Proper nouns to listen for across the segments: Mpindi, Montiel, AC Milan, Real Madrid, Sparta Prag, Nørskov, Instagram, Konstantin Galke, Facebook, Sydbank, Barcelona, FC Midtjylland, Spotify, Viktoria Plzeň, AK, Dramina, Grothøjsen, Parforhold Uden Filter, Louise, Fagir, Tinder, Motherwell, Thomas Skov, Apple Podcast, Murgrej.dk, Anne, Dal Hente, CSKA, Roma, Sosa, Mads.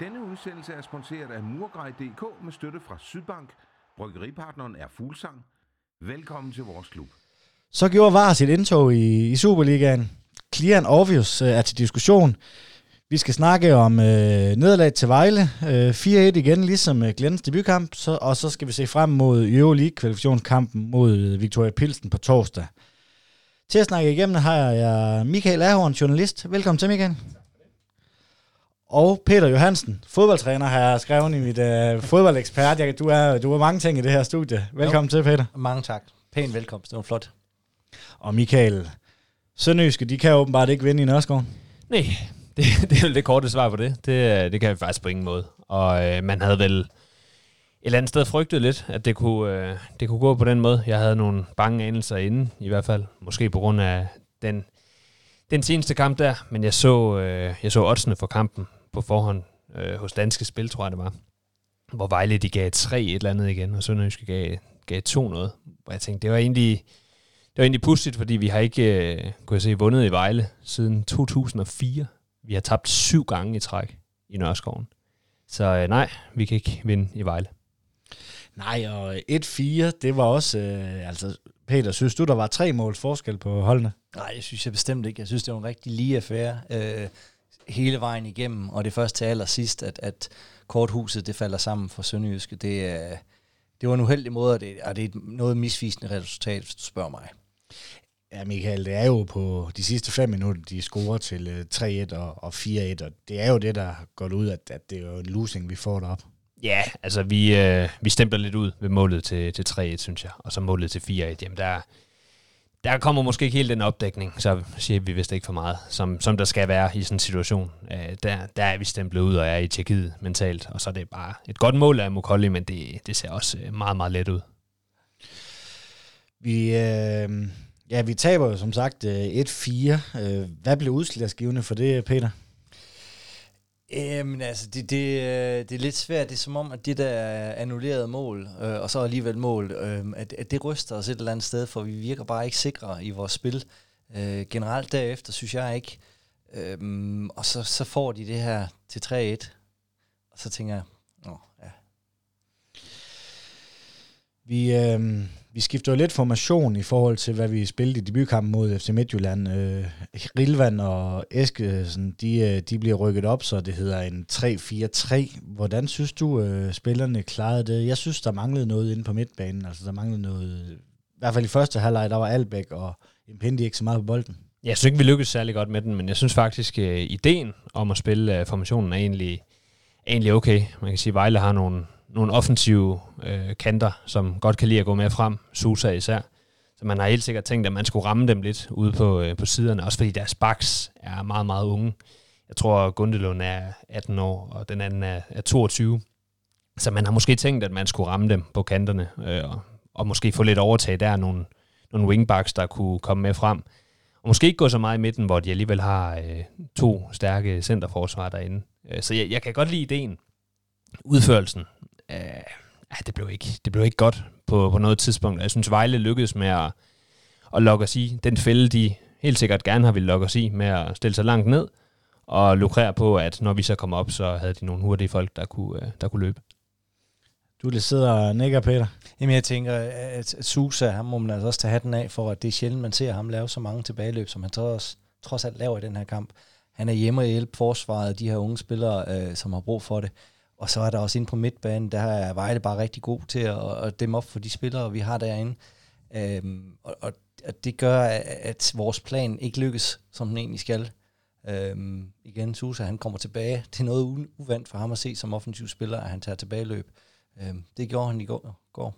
Denne udsendelse er sponsoreret af Murgrej.dk med støtte fra Sydbank. Bryggeripartneren er Fuglsang. Velkommen til vores klub. Så gjorde VAR sit indtog i Superligaen. Clear and Obvious er til diskussion. Vi skal snakke om nederlag til Vejle. 4-1 igen, ligesom Glens debutkamp. Og så skal vi se frem mod EuroLeague-kvalifikationskampen mod Viktoria Plzeň på torsdag. Til at snakke igennem har jeg Michael Aarhorn, journalist. Velkommen til, Michael. Og Peter Johansen, fodboldtræner, har jeg skrevet i mit fodboldekspert. Du er mange ting i det her studie. Velkommen til, Peter. Mange tak. Pæn velkomst. Det var flot. Og Michael Sønyske, de kan åbenbart ikke vinde i Nørskov. Nej, det er jo det korte svar på det. Det kan vi faktisk på ingen måde. Og man havde vel et eller andet sted frygtet lidt, at det kunne gå på den måde. Jeg havde nogle bange anelser inden, i hvert fald. Måske på grund af den seneste kamp der. Men jeg så oddsene for kampen på forhånd hos Danske Spil, tror jeg det var. Hvor Vejle, de gav 3 et eller andet igen, og Sønderjyske gav 2 noget. Og jeg tænkte, det var egentlig pudsigt, fordi vi har ikke, kunne jeg se, vundet i Vejle siden 2004. Vi har tabt 7 gange i træk i Nørreskoven. Så nej, vi kan ikke vinde i Vejle. Nej, og 1-4, det var også... Peter, synes du, der var 3 måls forskel på holdene? Nej, jeg synes jeg bestemt ikke. Jeg synes, det var en rigtig lige affære hele vejen igennem. Og det første til allersidst, at korthuset det falder sammen for Sønderjyske, det var en uheldig måde, og det er noget misvisende resultat, hvis du spørger mig. Ja, Michael, det er jo på de sidste 5 minutter, de scorer til 3-1 og 4-1, og det er jo det, der går ud, at det er jo en losing, vi får derop. Ja, altså vi stempler lidt ud ved målet til 3-1, synes jeg, og så målet til 4-1. Jamen der kommer måske ikke helt den opdækning, så siger vi vist ikke for meget, som der skal være i sådan en situation. Der er vi stemplet ud og er i Tjekkiet mentalt, og så er det bare et godt mål af Mokolli, men det ser også meget, meget let ud. Vi taber jo som sagt 1-4. Hvad blev udslagsgivende for det, Peter? Jamen altså, det er lidt svært. Det er som om, at det der annullerede mål, og så alligevel mål, at det ryster os et eller andet sted, for vi virker bare ikke sikre i vores spil. Generelt derefter, synes jeg ikke. Og så får de det her til 3-1. Og så tænker jeg, ja. Vi skifter jo lidt formation i forhold til, hvad vi spillede i debutkampen mod FC Midtjylland. Rilvan og Eskesen, de bliver rykket op, så det hedder en 3-4-3. Hvordan synes du, spillerne klarede det? Jeg synes, der manglede noget inde på midtbanen. Altså, der manglede noget... I hvert fald i første halvleg, der var Albæk og Mpindi ikke så meget på bolden. Jeg synes ikke, vi lykkedes særlig godt med den, men jeg synes faktisk, ideen om at spille formationen er egentlig okay. Man kan sige, at Vejle har nogle offensive kanter, som godt kan lide at gå med frem, Sosa især. Så man har helt sikkert tænkt, at man skulle ramme dem lidt ude på siderne, også fordi deres backs er meget, meget unge. Jeg tror, Gundelund er 18 år, og den anden er 22. Så man har måske tænkt, at man skulle ramme dem på kanterne, og måske få lidt overtag der, nogle wingbacks, der kunne komme med frem. Og måske ikke gå så meget i midten, hvor de alligevel har 2 stærke centerforsvar derinde. Så jeg kan godt lide ideen. Udførelsen. Det blev ikke godt på noget tidspunkt. Jeg synes, Vejle lykkedes med at lokke os i den fælde, de helt sikkert gerne har ville lokke os i, med at stille sig langt ned og lukrere på, at når vi så kom op, så havde de nogle hurtige folk, der kunne løbe. Du sidder og nikker, Peter. Jamen, jeg tænker, at Sosa, ham må man altså også tage hatten af, for at det er sjældent, man ser ham lave så mange tilbageløb, som han trods alt laver i den her kamp. Han er hjemme og hjælpe forsvaret, de her unge spillere, som har brug for det. Og så er der også inde på midtbanen, der er Vejle bare rigtig god til at dæmme op for de spillere, vi har derinde. Og det gør, at vores plan ikke lykkes, som den egentlig skal. Igen, Sosa, han kommer tilbage. Det er noget uvandt for ham at se som offensiv spiller, at han tager tilbageløb. Det gjorde han i går.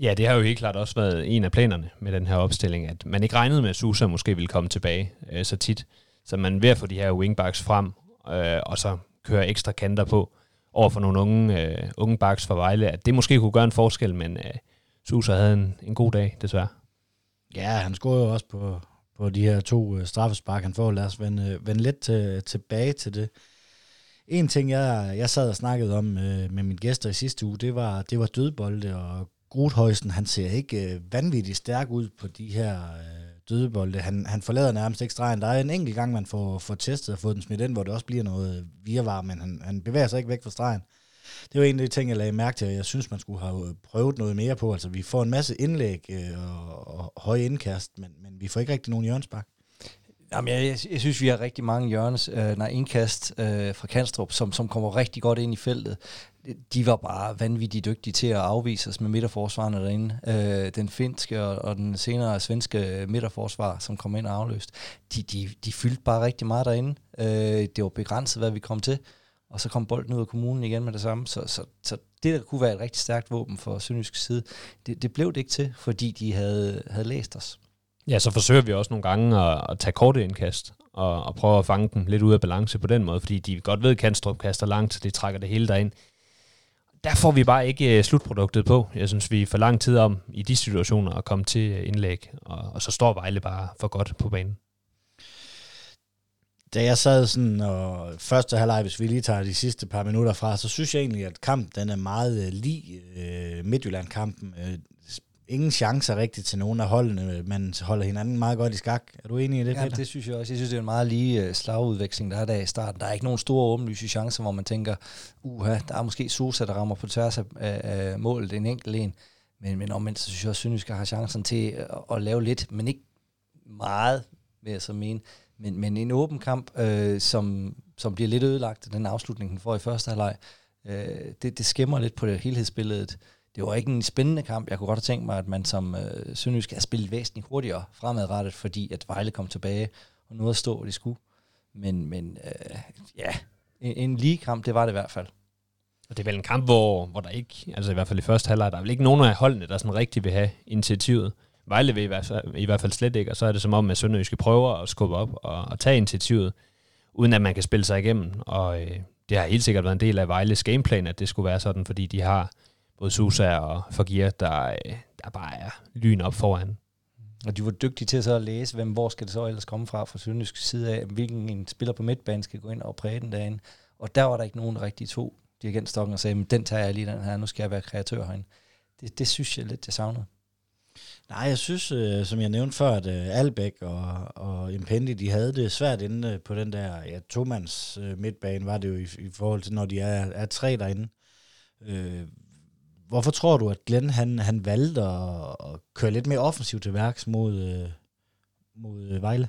Ja, det har jo helt klart også været en af planerne med den her opstilling, at man ikke regnede med, at Sosa måske ville komme tilbage så tit. Så man er ved at få de her wingbacks frem, og så køre ekstra kanter på over for nogle unge backs fra Vejle, at det måske kunne gøre en forskel, men Sosa havde en god dag, desværre. Ja, han scorede jo også på de her 2 straffespark, han får. Lad os vende lidt tilbage til det. En ting, jeg sad og snakkede om med mine gæster i sidste uge, det var dødbolde, og Grothøjsen, han ser ikke vanvittigt stærk ud på de her dødebolde. Han forlader nærmest ikke stregen. Der er en enkelt gang, man får testet og fået den smidt ind, hvor det også bliver noget virvar, men han bevæger sig ikke væk fra stregen. Det var en af de ting, jeg lagde mærke til, og jeg synes, man skulle have prøvet noget mere på. Altså, vi får en masse indlæg og høje indkast, men vi får ikke rigtig nogen hjørnespark. Jamen, jeg synes, vi har rigtig mange indkast fra Kandstrup, som kommer rigtig godt ind i feltet. De var bare vanvittigt dygtige til at afvise os med midterforsvarerne derinde. Den finske og den senere svenske midterforsvar, som kom ind og afløst, de fyldte bare rigtig meget derinde. Det var begrænset, hvad vi kom til. Og så kom bolden ud af kommunen igen med det samme. Så det, der kunne være et rigtig stærkt våben for Sønderjyske side, det blev det ikke til, fordi de havde læst os. Ja, så forsøger vi også nogle gange at tage korte indkast og prøve at fange dem lidt ud af balance på den måde, fordi de godt ved, at Kandstrup kaster langt, så det trækker det hele derind. Der får vi bare ikke slutproduktet på. Jeg synes, vi får lang tid om i de situationer at komme til indlæg, og så står Vejle bare for godt på banen. Da jeg sad sådan, og første halvleg, hvis vi lige tager de sidste par minutter fra, så synes jeg egentlig, at kampen den er meget lig Midtjylland-kampen. Ingen chancer rigtigt til nogen af holdene, man holder hinanden meget godt i skak. Er du enig i det, Peter? Ja, det synes jeg også. Jeg synes, det er en meget lige slagudveksling, der er der i starten. Der er ikke nogen store åbenlyse chancer, hvor man tænker, der er måske Sosa, der rammer på tværs af målet en enkelt en. Men omvendt, så synes jeg også, at Sønderjyske har chancen til at lave lidt, men ikke meget, vil jeg så mene. Men en åben kamp, som bliver lidt ødelagt, den afslutning, den får i første halvleg, det skæmmer lidt på det helhedsbilledet. Det var ikke en spændende kamp. Jeg kunne godt have tænkt mig, at man som Sønderjyske har spillet væsentligt hurtigere fremadrettet, fordi at Vejle kom tilbage og nåede at stå, og det skulle. Men en lige kamp, det var det i hvert fald. Og det er vel en kamp, hvor der ikke, altså i hvert fald i første halvleg, der er vel ikke nogen af holdene, der sådan rigtig vil have initiativet. Vejle vil i hvert fald slet ikke, og så er det som om, at Sønderjyske prøver at skubbe op og tage initiativet, uden at man kan spille sig igennem. Og det har helt sikkert været en del af Vejles gameplan, at det skulle være sådan, fordi de har både Sosa og Fagir, der bare er lyn op foran. Og de var dygtige til så at læse, hvor skal det så ellers komme fra Sønderjyske side af, hvilken en spiller på midtbanen skal gå ind og præge den derinde. Og der var der ikke nogen rigtig to dirigentstokken og sagde, men den tager jeg lige den her, nu skal jeg være kreatør herinde. Det synes jeg lidt, jeg savner. Nej, jeg synes, som jeg nævnte før, at Albæk og Mpindi, de havde det svært inde på den der tomands midtbane, var det jo i forhold til, når de er tre derinde. Hvorfor tror du, at Glenn han valgte at køre lidt mere offensivt til værks mod Vejle?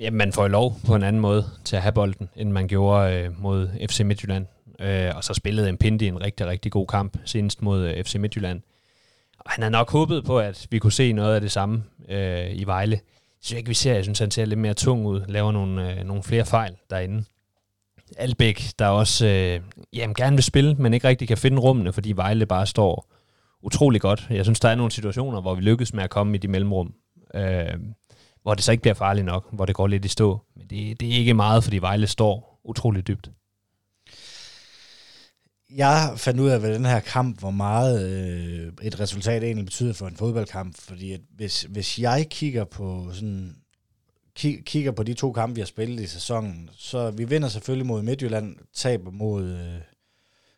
Jamen, man får lov på en anden måde til at have bolden, end man gjorde mod FC Midtjylland. Og så spillede Mpindi en rigtig, rigtig god kamp senest mod FC Midtjylland. Han havde nok håbet på, at vi kunne se noget af det samme i Vejle. Jeg synes, han ser lidt mere tung ud, laver nogle flere fejl derinde. Albæk, der også gerne vil spille, men ikke rigtig kan finde rummene, fordi Vejle bare står utrolig godt. Jeg synes, der er nogle situationer, hvor vi lykkes med at komme i de mellemrum, hvor det så ikke bliver farligt nok, hvor det går lidt i stå. Men det er ikke meget, fordi Vejle står utrolig dybt. Jeg fandt ud af ved den her kamp, hvor meget et resultat egentlig betyder for en fodboldkamp, fordi at hvis jeg kigger på sådan kigger på de to kampe, vi har spillet i sæsonen, så vi vinder selvfølgelig mod Midtjylland, taber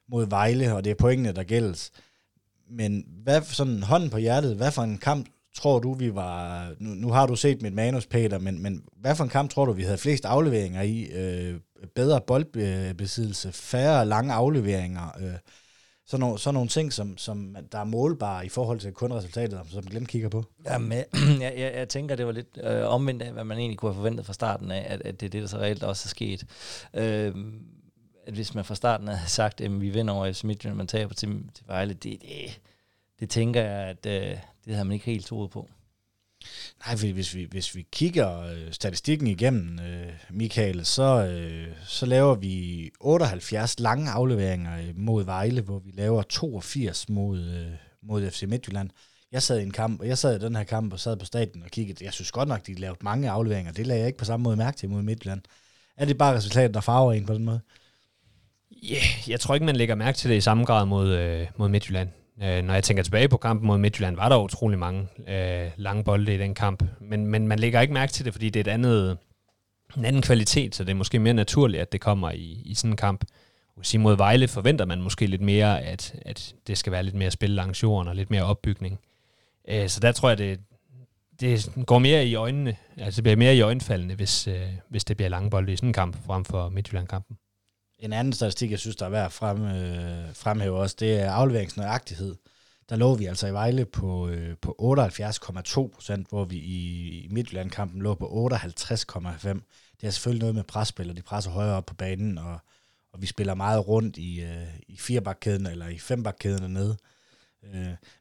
mod Vejle, og det er pointene, der gældes. Men hvad sådan hånden på hjertet, hvad for en kamp tror du, vi var... Nu har du set mit manus, Peter, men hvad for en kamp tror du, vi havde flest afleveringer i? Bedre boldbesiddelse, færre lange afleveringer, sådan nogle ting, som der er målbare i forhold til kun resultatet, som Glenn kigger på. Jamen, jeg tænker, det var lidt omvendt af, hvad man egentlig kunne have forventet fra starten af, at det er det, der så reelt også er sket. At hvis man fra starten af havde sagt, at vi vinder over FC Midtjylland, man taber til Vejle, det tænker jeg, at det havde man ikke helt troet på. Nej, fordi hvis vi kigger statistikken igennem, Michael, så laver vi 78 lange afleveringer mod Vejle, hvor vi laver 82 mod FC Midtjylland. Jeg sad i den her kamp og sad på stadion og kiggede. Jeg synes godt nok, de lavede mange afleveringer. Det lagde jeg ikke på samme måde mærke til mod Midtjylland. Er det bare resultatet, der farver en på den måde? Ja, jeg tror ikke, man lægger mærke til det i samme grad mod Midtjylland. Når jeg tænker tilbage på kampen mod Midtjylland, var der utrolig mange lange bolde i den kamp. Men man lægger ikke mærke til det, fordi det er en anden kvalitet, så det er måske mere naturligt, at det kommer i sådan en kamp. Mod Vejle forventer man måske lidt mere, at det skal være lidt mere spil langs jorden og lidt mere opbygning. Så der tror jeg, det det går mere i øjnene, altså det bliver mere i øjenfaldende, hvis det bliver lange bolde i sådan en kamp, frem for Midtjylland-kampen. En anden statistik, jeg synes, der er værd at fremhæve også, det er afleveringsnøjagtighed. Der lå vi altså i Vejle på 78,2%, hvor vi i Midtjylland-kampen lå på 58,5%. Det er selvfølgelig noget med presspil, og de presser højere op på banen, og vi spiller meget rundt i firebakkæden eller i fembakkæden dernede.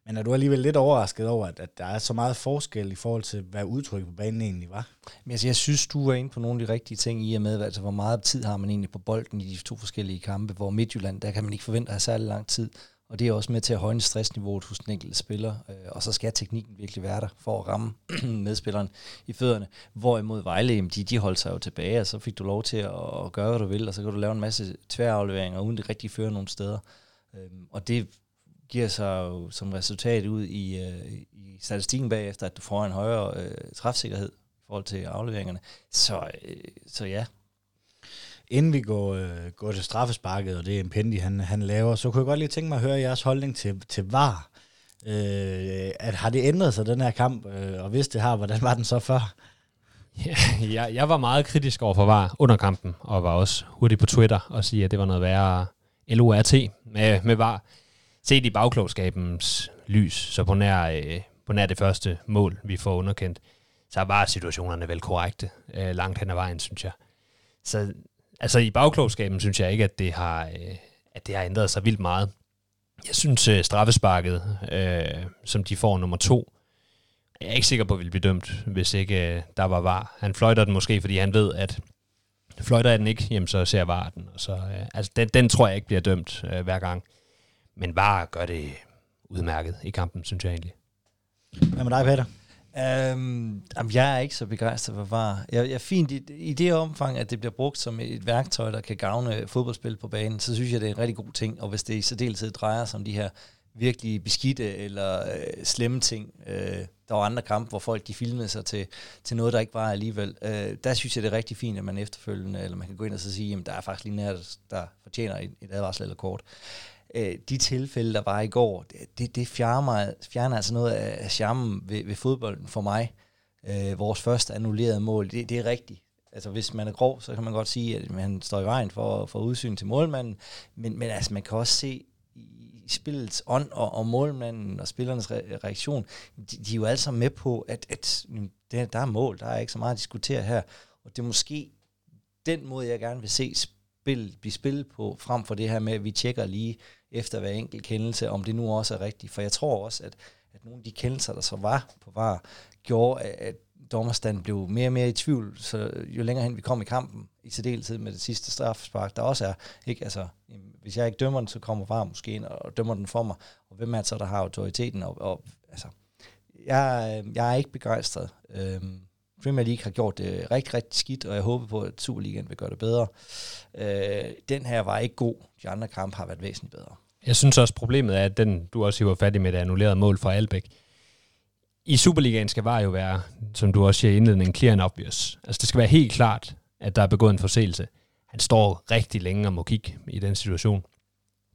Men er du alligevel lidt overrasket over, at der er så meget forskel i forhold til, hvad udtrykket på banen egentlig var? Men altså, jeg synes, du er inde på nogle af de rigtige ting i og med, altså, hvor meget tid har man egentlig på bolden i de to forskellige kampe, hvor Midtjylland, der kan man ikke forvente at have særlig lang tid, og det er også med til at højne stressniveauet hos den enkelte spiller, og så skal teknikken virkelig være der for at ramme medspilleren i fødderne, hvorimod Vejle, de holdt sig jo tilbage, og så fik du lov til at gøre, hvad du vil, og så kan du lave en masse tværafleveringer, uden det rigtig fører nogle steder, og det giver sig jo som resultat ud i statistikken bagefter, at du får en højere træfsikkerhed i forhold til afleveringerne. Så ja. Inden vi går til straffesparket, og det er Mpindi, han laver, så kunne jeg godt lige tænke mig at høre jeres holdning til VAR. At har det ændret sig, den her kamp? Og hvis det har, hvordan var den så før? Ja, jeg var meget kritisk over for VAR under kampen, og var også hurtigt på Twitter og sige, at det var noget værre LORT med VAR. Set i bagklogskabens lys, så på nær det første mål, vi får underkendt, så var situationerne vel korrekte langt hen ad vejen, synes jeg. Så altså i bagklogskaben synes jeg ikke, at det har ændret sig vildt meget. Jeg synes straffesparket, som de får nummer 2, jeg er ikke sikker på, at ville blive dømt, hvis ikke der var VAR. Han fløjter den måske, fordi han ved, at fløjter jeg den ikke, jamen så ser VAR den. Og så, altså den tror jeg ikke bliver dømt hver gang. Men VAR gør det udmærket i kampen, synes jeg egentlig. Hvad med dig, Peter? Jeg er ikke så begejstret for VAR. Jeg er fint i det omfang, at det bliver brugt som et værktøj, der kan gavne fodboldspil på banen, så synes jeg, det er en rigtig god ting. Og hvis det i særdeleshed drejer sig om de her virkelig beskidte eller slemme ting, der var andre kampe, hvor folk de filmede sig til noget, der ikke var alligevel, der synes jeg, det er rigtig fint, at man efterfølgende, eller man kan gå ind og så sige, jamen der er faktisk lige nær, der fortjener et advarsel eller kort. De tilfælde, der var i går, det fjerner altså noget af charmen ved fodbolden for mig. Vores første annullerede mål, det er rigtigt. Altså, hvis man er grov, så kan man godt sige, at man står i vejen for udsyn til målmanden. Men altså, man kan også se i spillets ånd og målmanden og spillernes reaktion, de er jo alle sammen med på, at der er mål, der er ikke så meget at diskutere her. Og det er måske den måde, jeg gerne vil se blive spillet på, frem for det her med, at vi tjekker lige efter hver enkelt kendelse, om det nu også er rigtigt. For jeg tror også, at nogle af de kendelser, der så var på VAR, gjorde, at dommerstanden blev mere og mere i tvivl, så jo længere hen vi kom i kampen, i særdeleshed med det sidste straffespark, der også er, ikke? Altså, hvis jeg ikke dømmer den, så kommer VAR måske ind og dømmer den for mig, og hvem er det så, der har autoriteten? Og altså, jeg er ikke begejstret. Premier League har gjort det rigtig, rigtig skidt, og jeg håber på, at Superligaen vil gøre det bedre. Den her var ikke god. De andre kampe har været væsentligt bedre. Jeg synes også, problemet er, at du også hiver fat i med et annulleret mål fra Albæk. I Superligaen skal VAR jo være, som du også siger i indledningen, clear and obvious. Altså det skal være helt klart, at der er begået en forseelse. Han står rigtig længe og må kigge i den situation.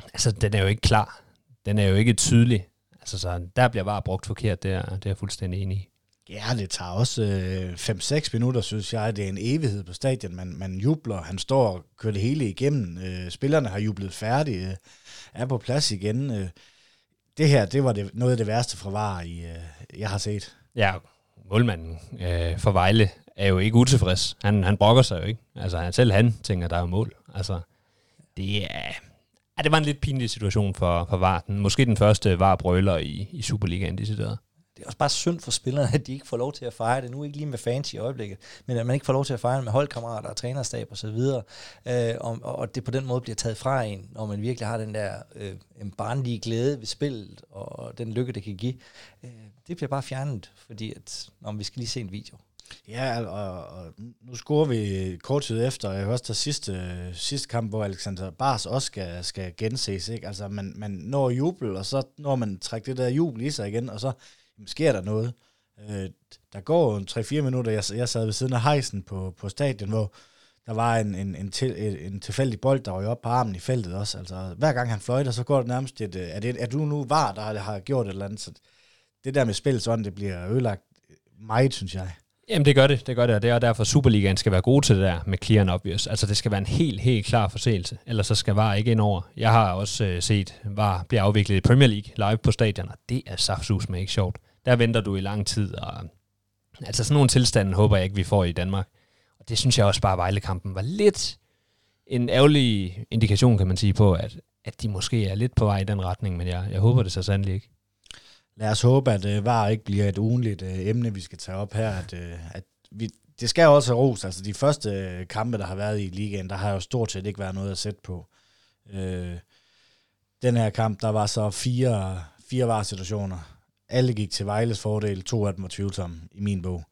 Altså den er jo ikke klar. Den er jo ikke tydelig. Altså så der bliver VAR brugt forkert, det er jeg fuldstændig enig i. Ja, det tager også 5-6 minutter, synes jeg. Det er en evighed på stadion. Man jubler, han står og kører det hele igennem. Spillerne har jublet færdige, er på plads igen. Det her, det var noget af det værste fra VAR, jeg har set. Ja, målmanden for Vejle er jo ikke utilfreds. Han brokker sig jo ikke. Altså, selv han tænker, der er jo mål. Altså, det var en lidt pinlig situation for VAR. Måske den første VAR-brøler i Superligaen, decideret. Det er også bare synd for spillerne, at de ikke får lov til at fejre det. Nu ikke lige med fans i øjeblikket, men at man ikke får lov til at fejre det med holdkammerater og trænerstab osv. Og det på den måde bliver taget fra en, når man virkelig har den der barnlige glæde ved spillet og den lykke, det kan give. Det bliver bare fjernet, fordi vi skal lige se en video. Ja, og nu scorer vi kort tid efter. Jeg hørte der sidste kamp, hvor Alexander Bars også skal genses. Ikke? Altså man når jubel, og så når man trækker det der jubel i sig igen, og så sker der noget. Der går 3-4 minutter, jeg sad ved siden af hejsen på stadion, hvor der var en tilfældig bold, der var jo oppe på armen i feltet også. Altså, hver gang han fløjter, så går det nærmest er du nu VAR, der har gjort et eller andet? Så det der med spilsånd, det bliver ødelagt meget, synes jeg. Jamen det gør det, og det er derfor Superligaen skal være god til det der med clear and obvious. Altså det skal være en helt klar forseelse, ellers så skal VAR ikke ind over. Jeg har også set VAR bliver afviklet i Premier League live på stadion, og det er saftsus med ikke sjovt. Der venter du i lang tid, og altså sådan nogle tilstanden håber jeg ikke, vi får i Danmark. Og det synes jeg også bare, at Vejle-kampen var lidt en ærgerlig indikation, kan man sige på, at de måske er lidt på vej i den retning, men jeg håber det så sandelig ikke. Lad os håbe, at VAR ikke bliver et ugenligt emne, vi skal tage op her. Det skal også have ros. Altså, de første kampe, der har været i ligaen, der har jo stort set ikke været noget at sætte på. Den her kamp, der var så fire VAR-situationer. Alle gik til Vejles fordel, 2 af dem var tvivlsomme i min bog.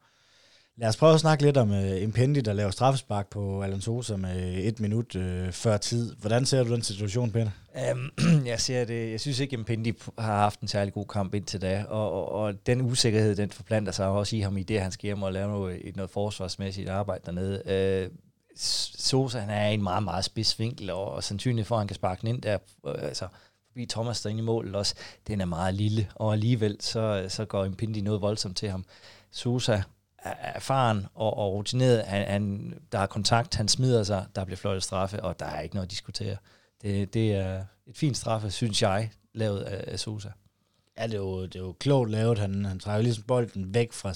Lad os prøve at snakke lidt om Mpindi, der laver straffespark på Alan Sosa med 1 minut før tid. Hvordan ser du den situation, Peter? Jeg synes ikke, at Mpindi har haft en særlig god kamp indtil da, og den usikkerhed, den forplanter sig også i ham i det, han skal hjem og lave noget forsvarsmæssigt arbejde dernede. Sosa, han er i en meget, meget spids vinkel, og sandsynligt for, at han kan sparke den ind der, altså forbi Thomas der inde i målet også, den er meget lille, og alligevel så går Mpindi noget voldsomt til ham. Sosa erfaren og rutineret, han, der har kontakt, han smider sig, der bliver fløjtet straffe, og der er ikke noget at diskutere. Det er et fint straffe, synes jeg, lavet af Sosa. Ja, det er jo klogt lavet. Han trækker ligesom bolden væk fra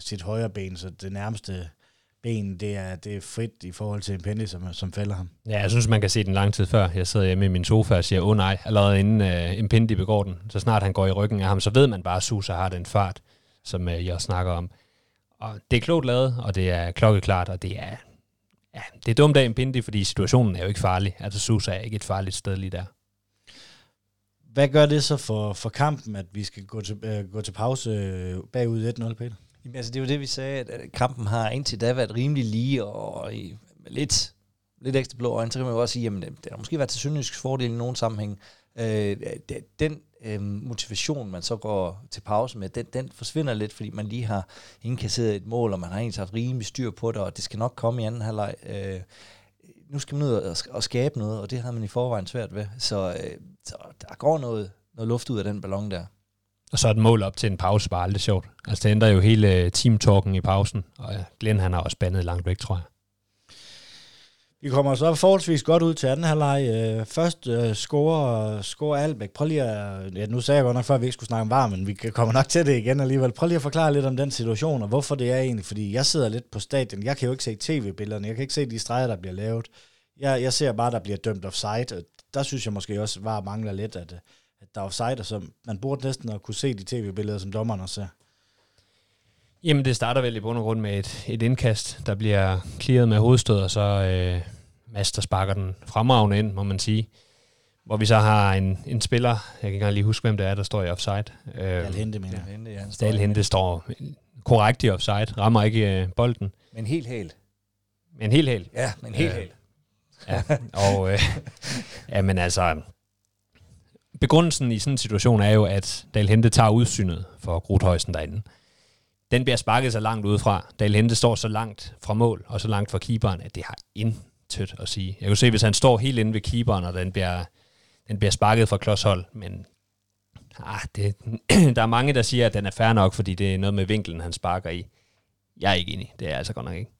sit højre ben, så det nærmeste ben, det er frit i forhold til Mpindi, som fælder ham. Ja, jeg synes, man kan se den lang tid før. Jeg sidder hjemme i min sofa og siger, nej, allerede inden Mpindi begår den. Så snart han går i ryggen af ham, så ved man bare, at Sosa har den fart, som jeg snakker om. Og det er klogt lavet, og det er klokkeklart, og det er dumt af Mpindi, fordi situationen er jo ikke farlig. Altså Sosa er ikke et farligt sted lige der. Hvad gør det så for kampen, at vi skal gå til pause bagud 1-0, Peter? Jamen, altså, det er jo det, vi sagde, at kampen har indtil da været rimelig lige, og lidt ekstra blå øjne, så kan man jo også sige, jamen det har måske været til Sønderjyskes fordel i nogen sammenhæng. Den motivation, man så går til pause med, den forsvinder lidt, fordi man lige har indkasseret et mål, og man har egentlig haft rimelig styr på det, og det skal nok komme i anden halvleg. Nu skal man ud og skabe noget, og det havde man i forvejen svært ved. Så der går noget luft ud af den ballon der. Og så er et mål op til en pause bare aldrig sjovt. Altså det ændrer jo hele teamtalken i pausen, og Glenn han har også bandet langt væk, tror jeg. Vi kommer så forholdsvis godt ud til anden halvleg. Først scorer Albæk. Prøv lige at... Ja, nu sagde jeg godt nok før, at vi ikke skulle snakke om VAR, men vi kommer nok til det igen alligevel. Prøv lige at forklare lidt om den situation, og hvorfor det er egentlig. Fordi jeg sidder lidt på stadion. Jeg kan jo ikke se tv-billederne. Jeg kan ikke se de streger, der bliver lavet. Jeg ser bare, der bliver dømt offside. Og der synes jeg måske også, at VAR mangler lidt, at der er offside. Og så man burde næsten at kunne se de tv-billeder, som dommerne ser. Jamen, det starter vel i bund og grund med et indkast, der bliver clearet med hovedstød, og så Mads, der sparker den fremragende ind, må man sige. Hvor vi så har en spiller, jeg kan ikke engang lige huske, hvem det er, der står i offside. Dal Hente, mener jeg. Dal Hente står korrekt i offside, rammer ikke bolden. Men helt. Men helt. Ja, men helt. Ja, og men altså... Begrundelsen i sådan en situation er jo, at Dal Hente tager udsynet for Grothøjsen derinde. Den bliver sparket så langt udefra. Dal Hente står så langt fra mål, og så langt fra keeperen, at det har intet at sige. Jeg kan se, hvis han står helt inde ved keeperen, og den bliver sparket fra klodshold, men der er mange, der siger, at den er fair nok, fordi det er noget med vinkelen, han sparker i. Jeg er ikke enig. Det er jeg altså godt nok ikke.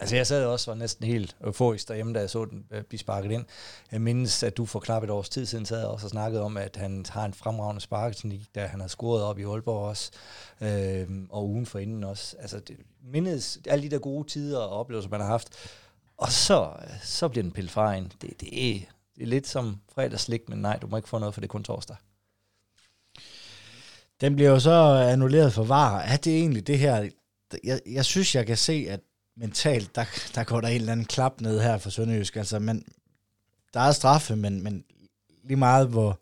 Altså jeg sad også var næsten helt euforisk derhjemme, da jeg så den blive sparket ind. Jeg mindes, at du for knap et års tid siden sad også og snakkede om, at han har en fremragende sparketeknik, da han har scoret op i Aalborg også, og ugen for inden også. Altså det mindes alle de der gode tider og oplevelser, man har haft. Og så bliver den pillet fra en. Det er lidt som fredagslik, men nej, du må ikke få noget, for det er kun torsdag. Den bliver jo så annulleret for VAR. Er det egentlig det her? Jeg synes, jeg kan se, at mentalt, der går der en eller anden klap ned her for Sønderjysk. Altså, men der er straffe, men lige meget, hvor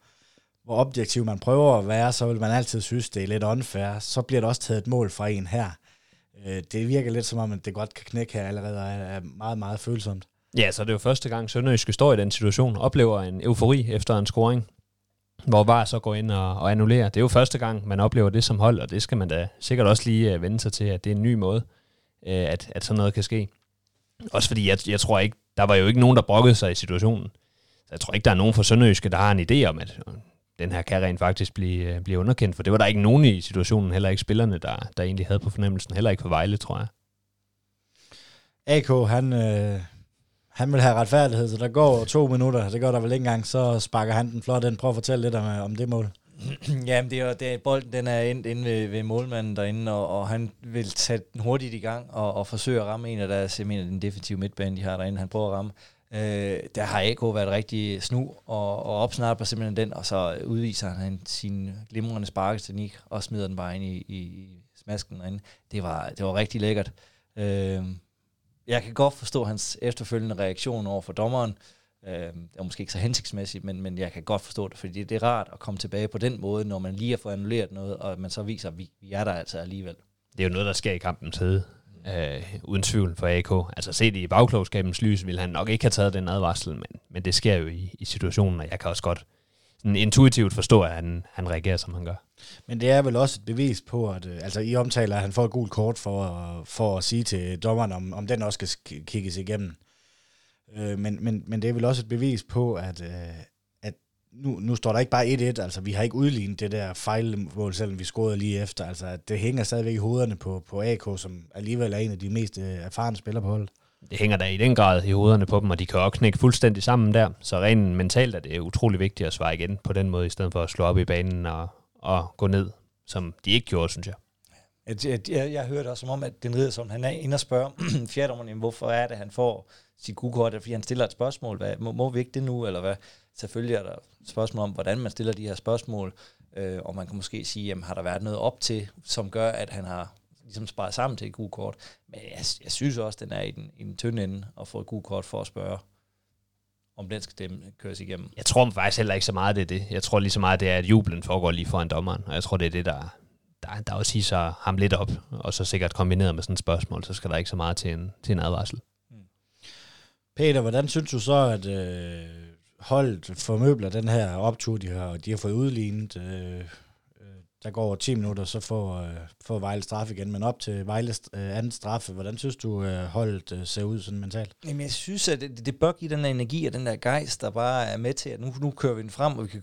objektiv man prøver at være, så vil man altid synes, det er lidt unfair. Så bliver der også taget et mål fra en her. Det virker lidt som om, at det godt kan knække her allerede, og er meget, meget følsomt. Ja, så det er jo første gang, Sønderjyske står i den situation, oplever en eufori efter en scoring, hvor VAR så går ind og annullerer. Det er jo første gang, man oplever det som hold, og det skal man da sikkert også lige vende sig til, at det er en ny måde. At sådan noget kan ske. Også fordi jeg tror ikke, der var jo ikke nogen, der brokkede sig i situationen. Så jeg tror ikke, der er nogen fra Sønderjyske, der har en idé om, at den her kan rent faktisk blive underkendt, for det var der ikke nogen i situationen, heller ikke spillerne, der egentlig havde på fornemmelsen, heller ikke for Vejle, tror jeg. AK, han vil have retfærdighed, så der går 2 minutter, det gør der vel ikke engang, så sparker han den flot ind. Prøv at fortælle lidt om det mål. Jamen, bolden den er endt inde ved målmanden derinde, og han vil tage den hurtigt i gang og forsøge at ramme en af deres, jeg mener, den defensive midtbane, de har derinde, han prøver at ramme. Der har AK været rigtig snu og opsnapper simpelthen den, og så udviser han sin glimrende sparkesteknik og smider den bare ind i smasken derinde. Det var rigtig lækkert. Jeg kan godt forstå hans efterfølgende reaktion over for dommeren. Det er måske ikke så hensigtsmæssigt, men jeg kan godt forstå det, fordi det er rart at komme tilbage på den måde, når man lige har fået annulleret noget, og man så viser, at vi er der altså alligevel. Det er jo noget, der sker i kampens hede, uden tvivl for AK. Altså set i bagklogskabens lys, ville han nok ikke have taget den advarsel, men det sker jo i situationen, og jeg kan også godt intuitivt forstå, at han reagerer, som han gør. Men det er vel også et bevis på, at altså, I omtaler, at han får et gult kort for at sige til dommeren, om den også skal kigges igennem. Men det er vel også et bevis på, at nu står der ikke bare 1-1, altså vi har ikke udlignet det der fejlmål, selvom vi scorede lige efter, altså at det hænger stadigvæk i hovederne på AK, som alligevel er en af de mest erfarne spillere på holdet. Det hænger da i den grad i hovederne på dem, og de kan jo knække fuldstændig sammen der, så rent mentalt er det utrolig vigtigt at svare igen på den måde, i stedet for at slå op i banen og gå ned, som de ikke gjorde, synes jeg. Jeg hørte også som om, at den Riddersholm, han er inde og spørger fjerdommeren, hvorfor er det, han får sit gukort, fordi han stiller et spørgsmål. Hvad, må vi ikke det nu, eller hvad? Selvfølgelig er der spørgsmål om, hvordan man stiller de her spørgsmål, og man kan måske sige, jamen, har der været noget op til, som gør, at han har ligesom sparet sammen til et gukort. Men jeg synes også, den er i den tynde ende at få et gukort for at spørge, om den skal køres igennem. Jeg tror faktisk heller ikke så meget, det er det. Jeg tror lige så meget, det er, at jublen foregår lige foran dommeren, og jeg tror, det er det, der også hisser ham lidt op, og så sikkert kombineret med sådan et spørgsmål, så skal der ikke så meget til en advarsel. Peter, hvordan synes du så, at holdet formøbler den her optur, de har fået udlignet? Der går 10 minutter, så får Vejle straf igen, men op til Vejles anden straffe. Hvordan synes du, holdet ser ud sådan mentalt? Jamen, jeg synes, at det bør give den der energi og den der gejst, der bare er med til, at nu kører vi den frem, og vi kan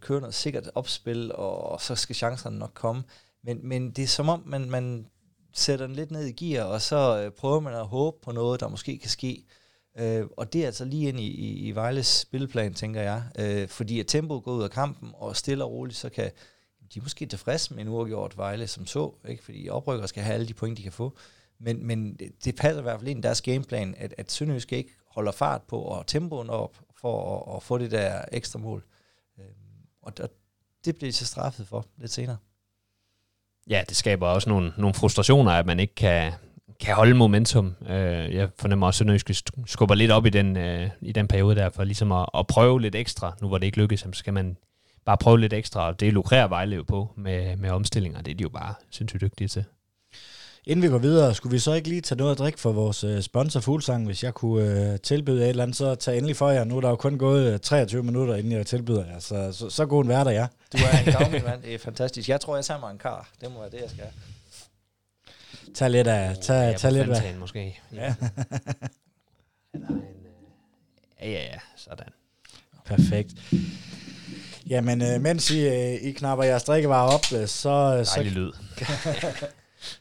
køre noget sikkert opspil, og så skal chancerne nok komme. Men det er som om, man sætter den lidt ned i gear, og så prøver man at håbe på noget, der måske kan ske. Og det er altså lige ind i Vejles spilplan, tænker jeg. Fordi at tempoet går ud af kampen, og stille og roligt, så kan de er måske tilfredse med en uafgjort Vejle som så, ikke? Fordi oprykker skal have alle de point, de kan få. Men det passer i hvert fald ind i deres gameplan, at Sønderjyske ikke holder fart på og tempoen op for at få det der ekstra mål. Og det bliver de så straffet for lidt senere. Ja, det skaber også nogle frustrationer, at man ikke kan holde momentum. Jeg fornemmer også, at Sønderjyske skubber lidt op i den periode der, for ligesom at prøve lidt ekstra. Nu var det ikke lykkedes, så skal man bare prøve lidt ekstra, og det lukrerer Vejle på med omstillinger. Det er de jo bare sindssygt dygtige til. Inden vi går videre, skulle vi så ikke lige tage noget at drikke for vores sponsor Fuglsang, hvis jeg kunne tilbyde et eller andet, så tag endelig for jer. Nu er der jo kun gået 23 minutter, inden jeg tilbyder jer, så god en hverdag, ja. Du er en gavmild mand, det er fantastisk. Jeg tror, jeg samler en kar. Det må være det, jeg skal. Tag lidt af. Tag lidt af. Fantan, måske. Ja. Ja, sådan. Perfekt. Jamen, mens I knapper jeres drikkevarer op, så lyd.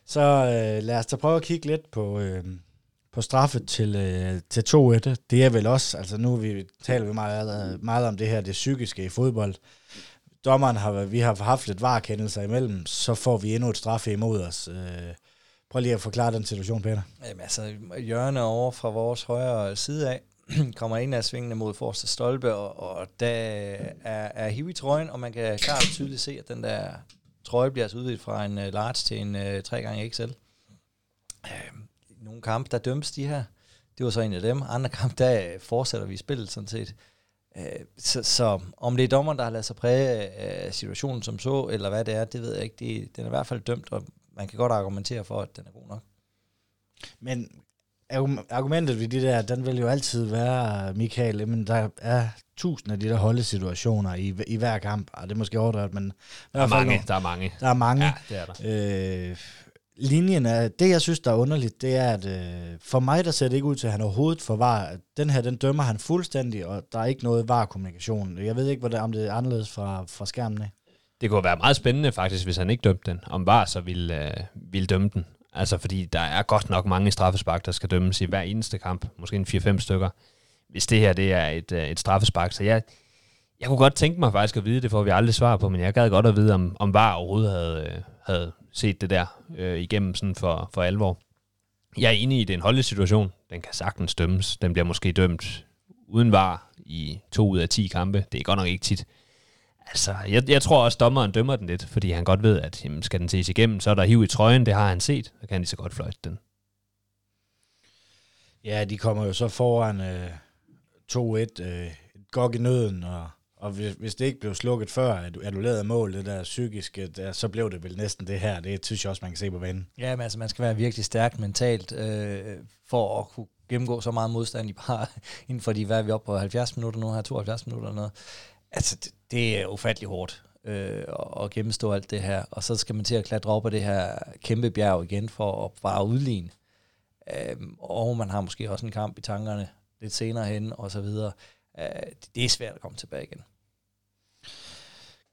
Så lad os da prøve at kigge lidt på straffet til 2-1. Det er vel også, altså nu taler vi meget om det her, det psykiske i fodbold. Dommeren vi har haft lidt VAR-kendelser imellem, så får vi endnu et straffe imod os. Prøv lige at forklare den situation, Peter. Jamen altså, Jørgen over fra vores højre side af kommer ind af svingene mod forreste stolpe, og der er hiv i trøjen, og man kan klart tydeligt se, at den der trøje bliver altså udvidet fra en large til en 3xXL. Nogle kampe, der dømmes de her. Det var så en af dem. Andre kampe, der fortsætter vi spillet sådan set. Så om det er dommeren, der har ladet sig præge af situationen som så, eller hvad det er, det ved jeg ikke. Den er i hvert fald dømt, og man kan godt argumentere for, at den er god nok. Men argumentet ved det der, den vil jo altid være, Michael, men der er 1000 af de der holdesituationer i hver kamp. Det er måske overdrevet, men der er mange. Der er mange. Ja, det er der. linjen er, det jeg synes, der er underligt, det er, at for mig, der ser det ikke ud til, at han overhovedet forvarer. Den her, den dømmer han fuldstændig, og der er ikke noget VAR-kommunikation. Jeg ved ikke, om det er anderledes fra skærmen af. Det kunne være meget spændende faktisk, hvis han ikke dømte den. Om VAR så ville dømme den. Altså, fordi der er godt nok mange straffespark, der skal dømmes i hver eneste kamp. Måske en 4-5 stykker. Hvis det her, det er et straffespark. Så jeg kunne godt tænke mig faktisk at vide, det får vi aldrig svar på, men jeg gad godt at vide, om VAR overhovedet havde set det der igennem sådan for alvor. Jeg er enig i, det er en holdelig situation. Den kan sagtens dømmes. Den bliver måske dømt uden VAR i 2 ud af 10 kampe. Det er godt nok ikke tit. Altså, jeg tror også, dommeren dømmer den lidt, fordi han godt ved, at jamen, skal den ses igennem, så er der hiv i trøjen, det har han set, så kan de så godt fløjte den. Ja, de kommer jo så foran 2-1, gok i nøden, og hvis det ikke blev slukket før, at du lavede mål, det der psykiske, så blev det vel næsten det her. Det synes jeg også, man kan se på banen. Ja, men altså, man skal være virkelig stærk mentalt, for at kunne gennemgå så meget modstand i bare inden for de, hvad er vi oppe på, 70 minutter nu her, 72 minutter eller noget. Altså, det er ufattelig hårdt at gennemstå alt det her, og så skal man til at klatre op af det her kæmpe bjerg igen for at bare udligne. Og man har måske også en kamp i tankerne lidt senere hen, og så videre. Det er svært at komme tilbage igen.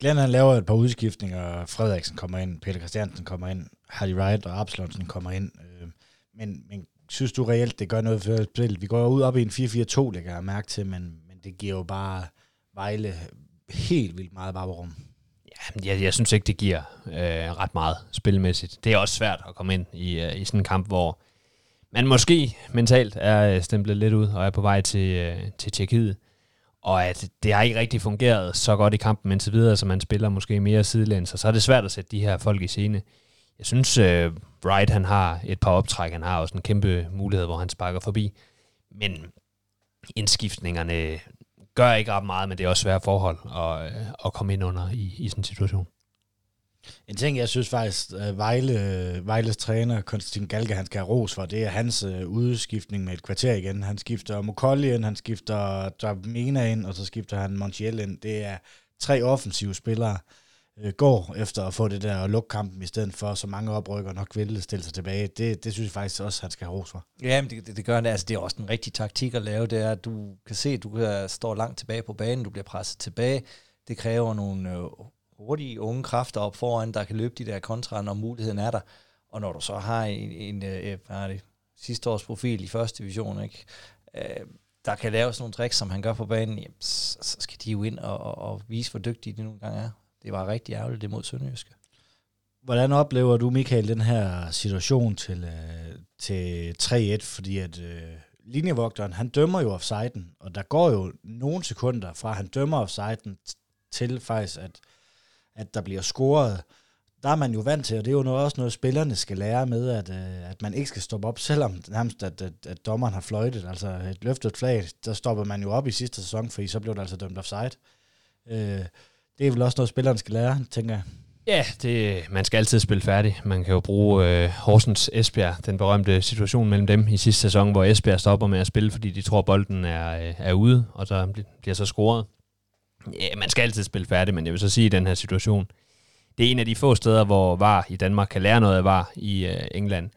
Glenn, han laver et par udskiftninger. Frederiksen kommer ind, Peter Christiansen kommer ind, Hardy Wright og Absalonsen kommer ind. Men synes du reelt, det gør noget for spillet? Vi går ud op i en 4-4-2, det kan jeg mærke til, men det giver jo bare Vejle helt vildt meget barbarum. Ja, jeg synes ikke, det giver ret meget spilmæssigt. Det er også svært at komme ind i sådan en kamp, hvor man måske mentalt er stemplet lidt ud og er på vej til Tjekkiet. Og at det har ikke rigtig fungeret så godt i kampen indtil videre, så man spiller måske mere sidelæns, og så er det svært at sætte de her folk i scene. Jeg synes, Bright han har et par optræk, han har også en kæmpe mulighed, hvor han sparker forbi. Men indskiftningerne gør ikke ret meget, men det er også svære forhold at komme ind under i sådan en situation. En ting, jeg synes faktisk, Vejles træner, Konstantin Galke, han skal have ros for, det er hans udskiftning med et kvarter igen. Han skifter Mokolli ind, han skifter Dramina ind, og så skifter han Montiel ind. Det er 3 offensive spillere, går efter at få det der og lukke kampen, i stedet for så mange oprykker nok ville stille sig tilbage. Det synes jeg faktisk også, han skal have ros for. Ja, men det gør han. Altså, det er også en rigtig taktik at lave. Det er, at du kan se, at du står langt tilbage på banen, du bliver presset tilbage. Det kræver nogle hurtige unge kræfter op foran, der kan løbe de der kontra, når muligheden er der. Og når du så har en sidste års profil i første division, ikke? Der kan lave sådan nogle tricks, som han gør på banen, jamen, så skal de jo ind og vise, hvor dygtige de nogle gange er. Det var rigtig ærgerligt, det mod Sønderjyske. Hvordan oplever du, Michael, den her situation til 3-1? Fordi at linjevogteren, han dømmer jo offsiden, og der går jo nogle sekunder fra, han dømmer offsiden til faktisk, at der bliver scoret. Der er man jo vant til, og det er jo også noget, spillerne skal lære med, at man ikke skal stoppe op, selvom nærmest, at dommeren har fløjtet, altså et løftet flag, der stopper man jo op i sidste sæson, fordi så blev det altså dømt offside. Det er vel også noget, spilleren skal lære, tænker jeg. Ja, man skal altid spille færdig. Man kan jo bruge Horsens Esbjerg, den berømte situation mellem dem i sidste sæson, hvor Esbjerg stopper med at spille, fordi de tror, bolden er ude, og så bliver så scoret. Ja, man skal altid spille færdig, men jeg vil så sige, i den her situation, det er en af de få steder, hvor VAR i Danmark kan lære noget af VAR i England.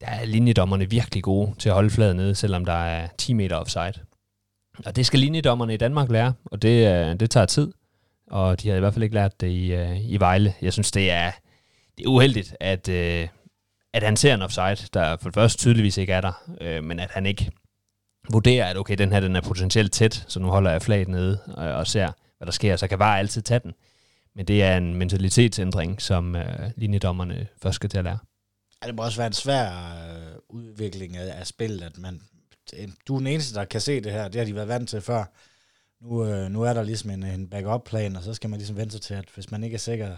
Der er linjedommerne virkelig gode til at holde fladen nede, selvom der er 10 meter offside. Og det skal linjedommerne i Danmark lære, og det tager tid. Og de har i hvert fald ikke lært det i Vejle. Jeg synes, det er uheldigt, at han ser en offside, der for det første tydeligvis ikke er der, men at han ikke vurderer, at okay, den her den er potentielt tæt, så nu holder jeg flaget nede og ser, hvad der sker, så kan VAR altid tage den. Men det er en mentalitetsændring, som linjedommerne først skal til at lære. Ja, det må også være en svær udvikling af spillet, at du er den eneste, der kan se det her, det har de været vant til før. Nu er der ligesom en backup-plan, og så skal man ligesom vente sig til, at hvis man ikke er sikker,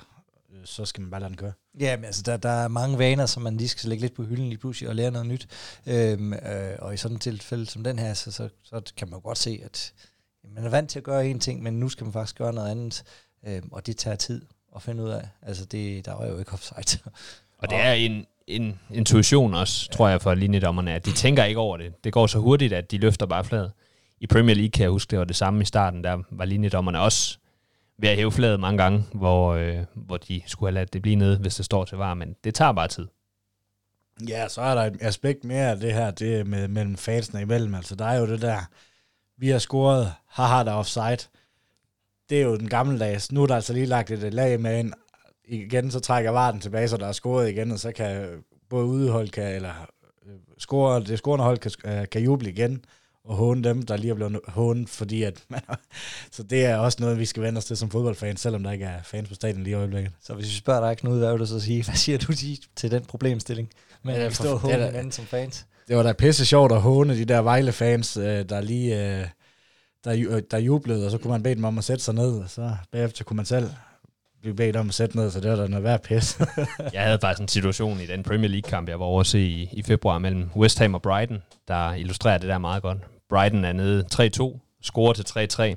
så skal man bare lade den køre. Ja, men altså, der er mange vaner, som man lige skal lægge lidt på hylden lige pludselig og lære noget nyt. Og i sådan et tilfælde som den her, så kan man godt se, at man er vant til at gøre én ting, men nu skal man faktisk gøre noget andet. Og det tager tid at finde ud af. Altså, der er jo ikke offside. Og det er en intuition også, tror jeg, for linjedommerne, at de tænker ikke over det. Det går så hurtigt, at de løfter bare flaget. I Premier League kan jeg huske, det var det samme i starten, der var linjedommerne også ved at hæve flaget mange gange, hvor de skulle have ladet det blive nede, hvis det står til VAR, men det tager bare tid. Ja, så er der et aspekt mere af det her, det med mellem fansene imellem. Altså, der er jo det der, vi har scoret, haha, der er offside. Det er jo den gammeldags. Nu er der altså lige lagt et lag med ind. Igen, så trækker varden tilbage, så der er scoret igen, og så kan både udehold, det scorende hold kan juble igen, og håne dem, der lige er blevet hånet, fordi at man... Så det er også noget, vi skal vende os til som fodboldfans, selvom der ikke er fans på stadion lige i øjeblikket. Så hvis vi spørger dig, Knud, hvad vil du så sige? Hvad siger du til den problemstilling? Men at vi står og håne hinanden som fans. Det var da pisse sjovt at håne de der Vejle-fans, der lige... Der jublede, og så kunne man bede dem om at sætte sig ned, og så bagefter kunne man selv blive bedt om at sætte ned, så det var da noget værd pis. Jeg havde faktisk en situation i den Premier League-kamp, jeg var over at se i februar mellem West Ham og Brighton, der illustrerer det der meget godt. Brighton er nede 3-2, scorer til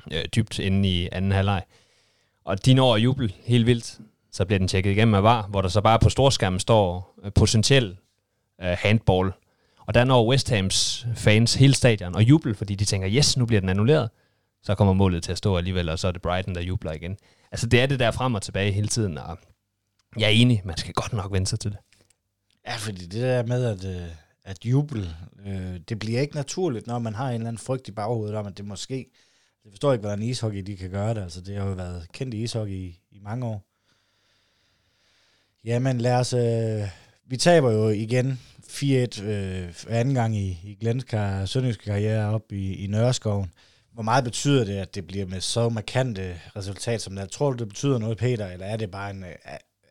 3-3, dybt inde i anden halvleg. Og de når at juble helt vildt, så bliver den tjekket igennem af VAR, hvor der så bare på storskærmen står potentiel handball. Og der når West Hams fans hele stadion og jubler, fordi de tænker, yes, nu bliver den annulleret. Så kommer målet til at stå alligevel, og så er det Brighton, der jubler igen. Altså det er det der frem og tilbage hele tiden, og jeg er enig, man skal godt nok vende sig til det. Ja, fordi det der med at juble, det bliver ikke naturligt, når man har en eller anden frygt i baghovedet om, at det måske... Jeg forstår ikke, hvordan ishockey de kan gøre det, altså det har jo været kendt i ishockey i mange år. Jamen lad os... Vi taber jo igen 4-1 anden gang i Glens sønderjyske karriere op i Nørskov. Hvor meget betyder det, at det bliver med så markante resultat som det? Tror du, det betyder noget, Peter, eller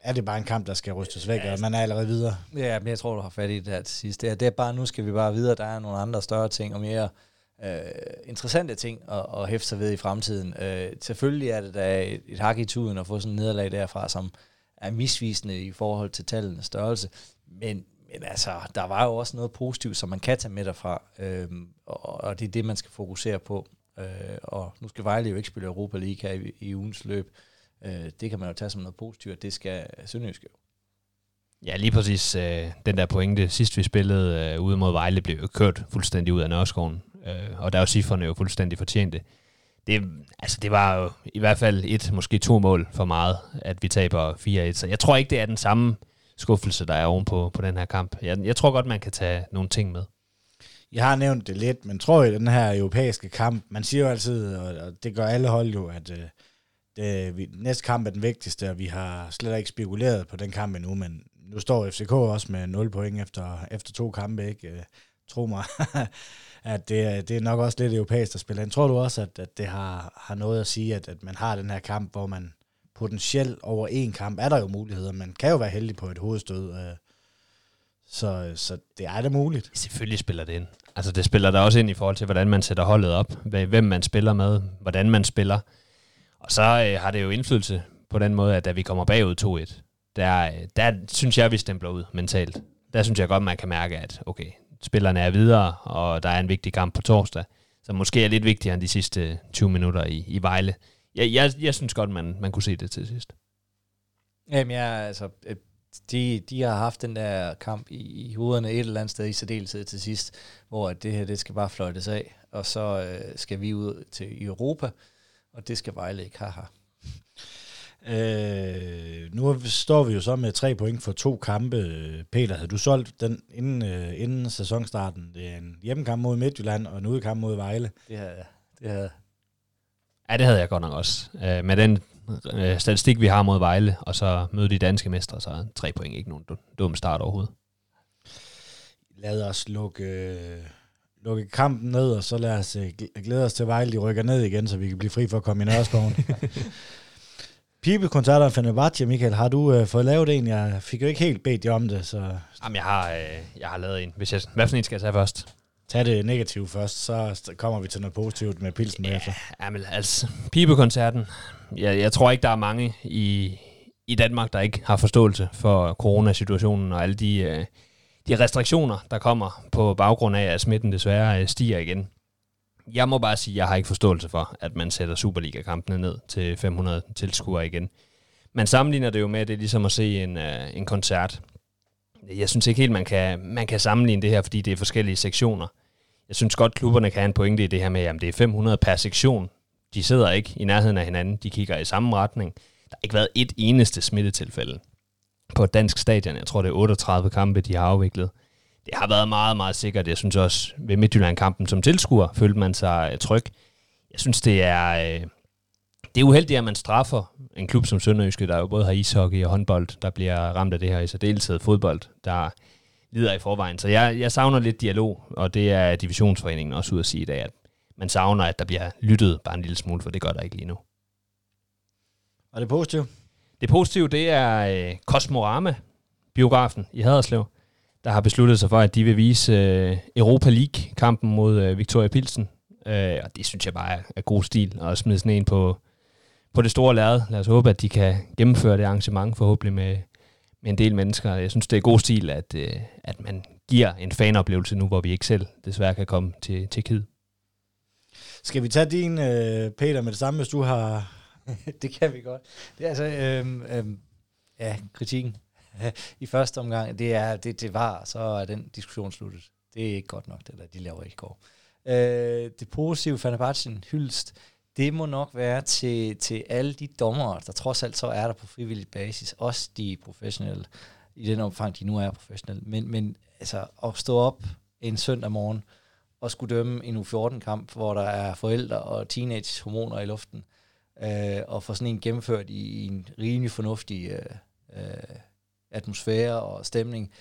er det bare en kamp, der skal rystes væk, og man er allerede videre? Ja, men jeg tror, du har fat i det her til sidst. Det er bare, nu skal vi bare videre. Der er nogle andre større ting og mere interessante ting at hæfte sig ved i fremtiden. Selvfølgelig er det da et hak i tuden at få sådan et nederlag derfra, som er misvisende i forhold til tallenes størrelse, men altså, der var jo også noget positivt, som man kan tage med derfra, og det er det, man skal fokusere på, og nu skal Vejle jo ikke spille Europa League her i ugens løb, det kan man jo tage som noget positivt, og det skal Sønderjyske jo. Ja, lige præcis den der pointe, sidst vi spillede ude mod Vejle, blev jo kørt fuldstændig ud af Nørreskoven, og der er jo cifrene jo fuldstændig fortjente. Det var jo i hvert fald et, måske to mål for meget, at vi taber 4-1. Så jeg tror ikke, det er den samme skuffelse, der er ovenpå på den her kamp. Jeg tror godt, man kan tage nogle ting med. Jeg har nævnt det lidt, men tror i den her europæiske kamp, man siger jo altid, og det gør alle hold jo, at næste kamp er den vigtigste, og vi har slet ikke spekuleret på den kamp endnu, men nu står FCK også med 0 point efter 2 kampe, ikke? Tro mig, at det er nok også lidt europæisk at spille ind. Tror du også, at det har noget at sige, at man har den her kamp, hvor man potentielt over en kamp, er der jo muligheder, man kan jo være heldig på et hovedstød, så det er det muligt. Selvfølgelig spiller det ind. Altså det spiller der også ind i forhold til, hvordan man sætter holdet op, hvem man spiller med, hvordan man spiller. Og så har det jo indflydelse på den måde, at da vi kommer bagud 2-1, der synes jeg, vi stempler ud mentalt. Der synes jeg godt, man kan mærke, at okay, spillerne er videre, og der er en vigtig kamp på torsdag, som måske er lidt vigtigere end de sidste 20 minutter i Vejle. Jeg synes godt, man kunne se det til sidst. Jamen de har haft den der kamp i hovederne et eller andet sted i særdeleshed til sidst, hvor det her, det skal bare fløjtes af, og så skal vi ud til Europa, og det skal Vejle ikke have. Nu står vi jo så med 3 point for 2 kampe. Peter, havde du solgt den inden sæsonstarten? Det er en hjemmekamp mod Midtjylland og en udekamp mod Vejle. Det havde jeg. Ja, det havde jeg godt nok også. Med den statistik, vi har mod Vejle, og så møde de danske mestre, så er 3 point ikke nogen dum start overhovedet. Lad os lukke kampen ned, og så lad os glæde os til Vejle, de rykker ned igen, så vi kan blive fri for at komme i Nørreskoven. People-koncerter af Fenerbahce, Michael, har du fået lavet en? Jeg fik jo ikke helt bedt dig om det, så... Jamen, jeg har lavet en. Hvad for en skal jeg tage først? Tag det negative først, så kommer vi til noget positivt med Pilsen bagefter. Jamen, altså, People-koncerten. Jeg tror ikke, der er mange i Danmark, der ikke har forståelse for coronasituationen og alle de restriktioner, der kommer på baggrund af, at smitten desværre stiger igen. Jeg må bare sige, at jeg har ikke forståelse for, at man sætter Superliga-kampene ned til 500 tilskuere igen. Man sammenligner det jo med, at det er ligesom at se en koncert. Jeg synes ikke helt, man kan sammenligne det her, fordi det er forskellige sektioner. Jeg synes godt, klubberne kan have en pointe i det her med, at det er 500 per sektion. De sidder ikke i nærheden af hinanden. De kigger i samme retning. Der har ikke været et eneste smittetilfælde. på et dansk stadion. Jeg tror, det er 38 kampe, de har afviklet. Det har været meget, meget sikkert. Jeg synes også, ved Midtjylland-kampen som tilskuer, følte man sig tryg. Jeg synes, det er uheldigt, at man straffer en klub som Sønderjyske, der jo både har ishockey og håndbold, der bliver ramt af det her, i særdeleshed fodbold, der lider i forvejen. Så jeg savner lidt dialog, og det er divisionsforeningen også ude at sige i dag, at man savner, at der bliver lyttet bare en lille smule, for det gør der ikke lige nu. Og det positive? Det positive, det er Cosmorama, biografen i Haderslev, der har besluttet sig for, at de vil vise Europa League-kampen mod Viktoria Plzeň. Og det synes jeg bare er god stil, og smide sådan en på det store lærred. Lad os håbe, at de kan gennemføre det arrangement, forhåbentlig med en del mennesker. Jeg synes, det er god stil, at man giver en fanoplevelse nu, hvor vi ikke selv desværre kan komme til KID. Skal vi tage din, Peter, med det samme, hvis du har... Det kan vi godt. Det er altså, kritikken i første omgang, det var, så er den diskussion sluttet. Det er ikke godt nok, det der, de laver ikke går. Det positive Fenerbahçen hyldest, det må nok være til alle de dommere, der trods alt så er der på frivillig basis, også de professionelle, i den omfang, de nu er professionelle, men altså at stå op en søndag morgen og skulle dømme en U14-kamp, hvor der er forældre og teenage-hormoner i luften, og få sådan en gennemført i en rimelig fornuftig atmosfære og stemning,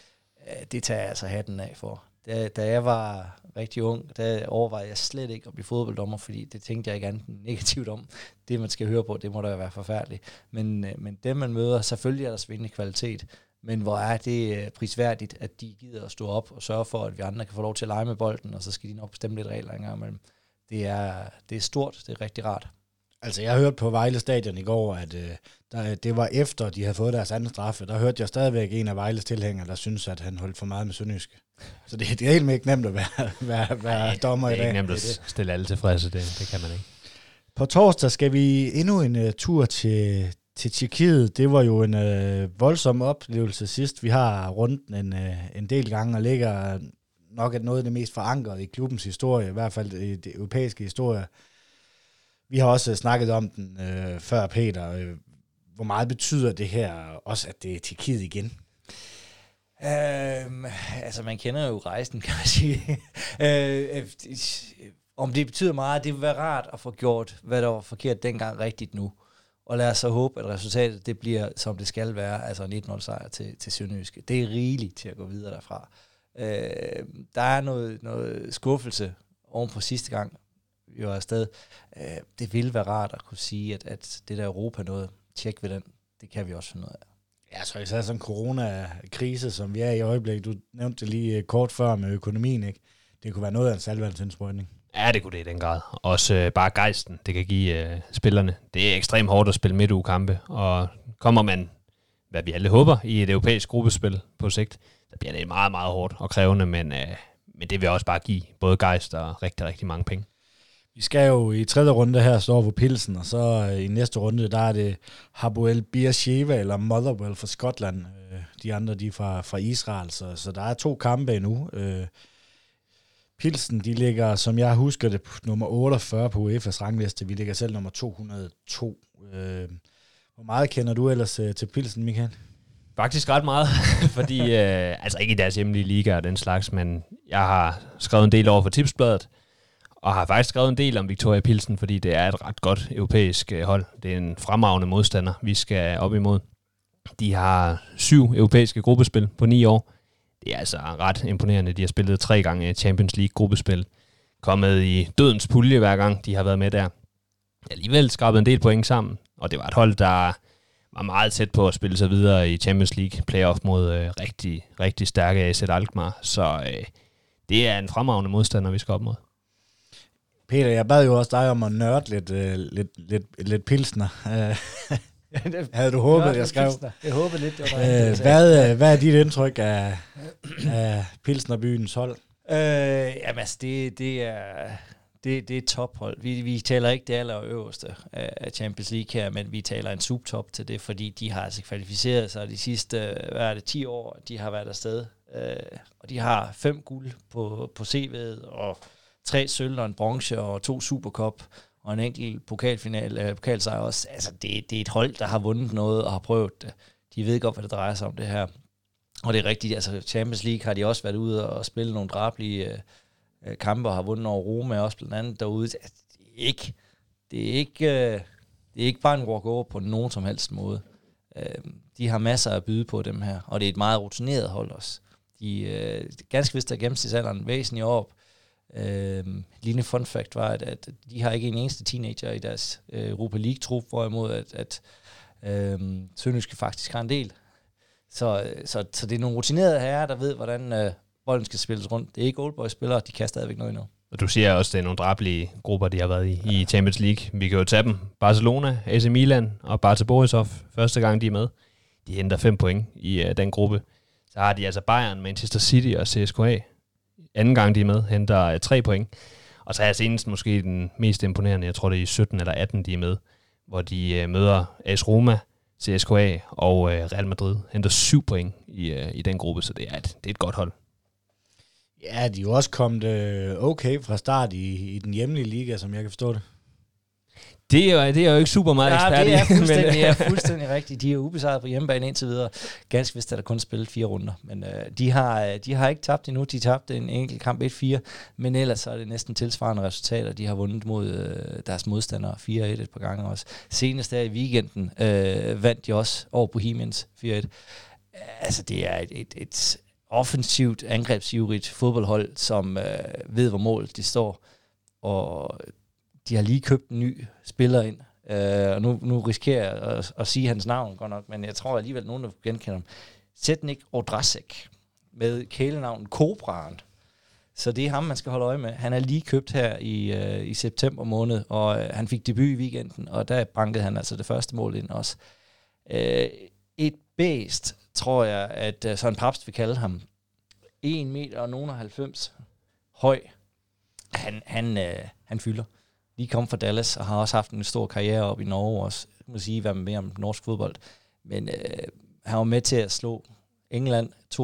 det tager jeg altså hatten af for. Da jeg var rigtig ung, der overvejede jeg slet ikke at blive fodbolddommer, fordi det tænkte jeg ikke andet negativt om. Det, man skal høre på, det må da være forfærdeligt. Men dem, man møder, selvfølgelig er der svindende kvalitet, men hvor er det prisværdigt, at de gider at stå op og sørge for, at vi andre kan få lov til at lege med bolden, og så skal de nok bestemme lidt regler engang imellem. Det er stort, det er rigtig rart. Altså, jeg hørte på Vejle Stadion i går, at det var efter, de havde fået deres anden straffe. Der hørte jeg stadigvæk en af Vejles tilhængere, der synes, at han holdt for meget med Sønderjyske. Så det er helt ikke nemt at være dommer i dag. Det er ikke nemt at stille alle tilfredse, det kan man ikke. På torsdag skal vi endnu en tur til Tjekkiet. Det var jo en voldsom oplevelse sidst. Vi har rundt en del gange og ligger nok noget af det mest forankrede i klubbens historie, i hvert fald i det europæiske historie. Vi har også snakket om den før, Peter. Hvor meget betyder det her også, at det er Tjekkiet igen? Altså, man kender jo rejsen, kan man sige. Om det betyder meget, det vil være rart at få gjort, hvad der var forkert dengang, rigtigt nu. Og lad os så håbe, at resultatet det bliver, som det skal være, altså en 1-0-sejr til Sønderjyske. Det er rigeligt til at gå videre derfra. Der er noget skuffelse oven på sidste gang, vi var afsted. Det ville være rart at kunne sige, at det der Europa noget, tjek ved den, det kan vi også finde ud af. Ja, så især sådan en coronakrise, som vi er i øjeblikket. Du nævnte det lige kort før med økonomien, ikke? Det kunne være noget af en salvandsindsprøjtning. Ja, det kunne det i den grad. Også bare gejsten, det kan give spillerne. Det er ekstremt hårdt at spille midtugekampe, og kommer man, hvad vi alle håber, i et europæisk gruppespil på sigt, der bliver det meget, meget hårdt og krævende, men det vil også bare give både gejst og rigtig, rigtig mange penge. Vi skal jo i tredje runde her stå på Pilsen, og så i næste runde, der er det Hapoel Be'er Sheva eller Motherwell fra Skotland. De andre, de er fra Israel, så der er 2 kampe endnu. Pilsen, de ligger, som jeg husker det, nummer 48 på UEFA's rangliste. Vi ligger selv nummer 202. Hvor meget kender du ellers til Pilsen, Michael? Faktisk ret meget, fordi, altså ikke i deres hjemlige liga og den slags, men jeg har skrevet en del over for Tipsbladet, og har faktisk skrevet en del om Viktoria Plzeň, fordi det er et ret godt europæisk hold. Det er en fremragende modstander, vi skal op imod. De har 7 europæiske gruppespil på 9 år. Det er altså ret imponerende. De har spillet 3 gange Champions League-gruppespil. Kommet i dødens pulje hver gang, de har været med der. Alligevel skrabet en del point sammen, og det var et hold, der var meget tæt på at spille sig videre i Champions League playoff mod rigtig, rigtig stærke AZ Alkmaar. Så det er en fremragende modstander, vi skal op mod. Peter, jeg bad jo også dig om at nørde lidt pilsner. Havde du håbet, jeg skrev? Pilsner. Jeg håbede lidt. Det var hvad er dit indtryk af pilsnerbyens hold? Jamen altså, det er et tophold. Vi taler ikke det allerøverste af Champions League her, men vi taler en subtop til det, fordi de har altså kvalificeret sig de sidste 10 år, de har været afsted. Og de har 5 guld på CV'et, og 3 sølv og en bronze og 2 Supercup og en enkelt pokalsejr også. Altså, det er et hold, der har vundet noget og har prøvet det. de ved godt, hvad det drejer sig om det her. Og det er rigtigt, altså Champions League har de også været ude og spille nogle drabelige kampe, og har vundet over Roma også blandt andet derude. Altså, det er ikke bare en walk-over på nogen som helst måde. De har masser at byde på dem her, og det er et meget rutineret hold også. De ganske vist er gennemsnitsalderen væsentligt op. Lignende fun fact var, at de har ikke en eneste teenager i deres Europa League-trup, hvorimod at Sønderjyske faktisk har en del. Så det er nogle rutinerede herrer, der ved, hvordan bolden skal spilles rundt. Det er ikke oldboy-spillere, de kan stadigvæk noget endnu. Og du siger også, at det er nogle drabelige grupper, de har været i, i Champions League. Vi kan jo tage dem. Barcelona, AC Milan og Barca Borisov, første gang de er med. De henter 5 point i den gruppe. Så har de altså Bayern, Manchester City og CSKA. Anden gang de er med, henter 3 point. Og så har jeg senest måske den mest imponerende, jeg tror det er i 17 eller 18, de er med, hvor de møder AS Roma, CSKA og Real Madrid. Henter 7 point i den gruppe, så det er et godt hold. Ja, de er jo også kommet okay fra start i den hjemlige liga, som jeg kan forstå det. Det er jo ikke super meget ekspert i. Ja, det er fuldstændig rigtigt. De er ubesejret på hjemmebane indtil videre. Ganske vist er der kun spillet 4 runder. Men de har ikke tabt endnu. De tabte en enkelt kamp 1-4. Men ellers så er det næsten tilsvarende resultater. De har vundet mod deres modstandere 4-1 et par gange også. Senest der i weekenden vandt de også over Bohemians 4-1. Altså, det er et offensivt, angrebsivrigt fodboldhold, som ved, hvor målet de står. Og de har lige købt en ny spiller ind, og nu risikerer jeg at sige hans navn godt nok, men jeg tror alligevel, nogen der genkender ham. Setnik Odrasek, med kælenavn Kobraen. Så det er ham, man skal holde øje med. Han er lige købt her i september måned, og han fik debut i weekenden, og der bankede han altså det første mål ind også. Et bæst, tror jeg, at Søren Papst vil kalde ham. 1 meter og nogen 90 høj. Han fylder. Lige kom fra Dallas og har også haft en stor karriere op i Norge også. Jeg må sige, hvad man mere om norsk fodbold. Men han var med til at slå England 2-1,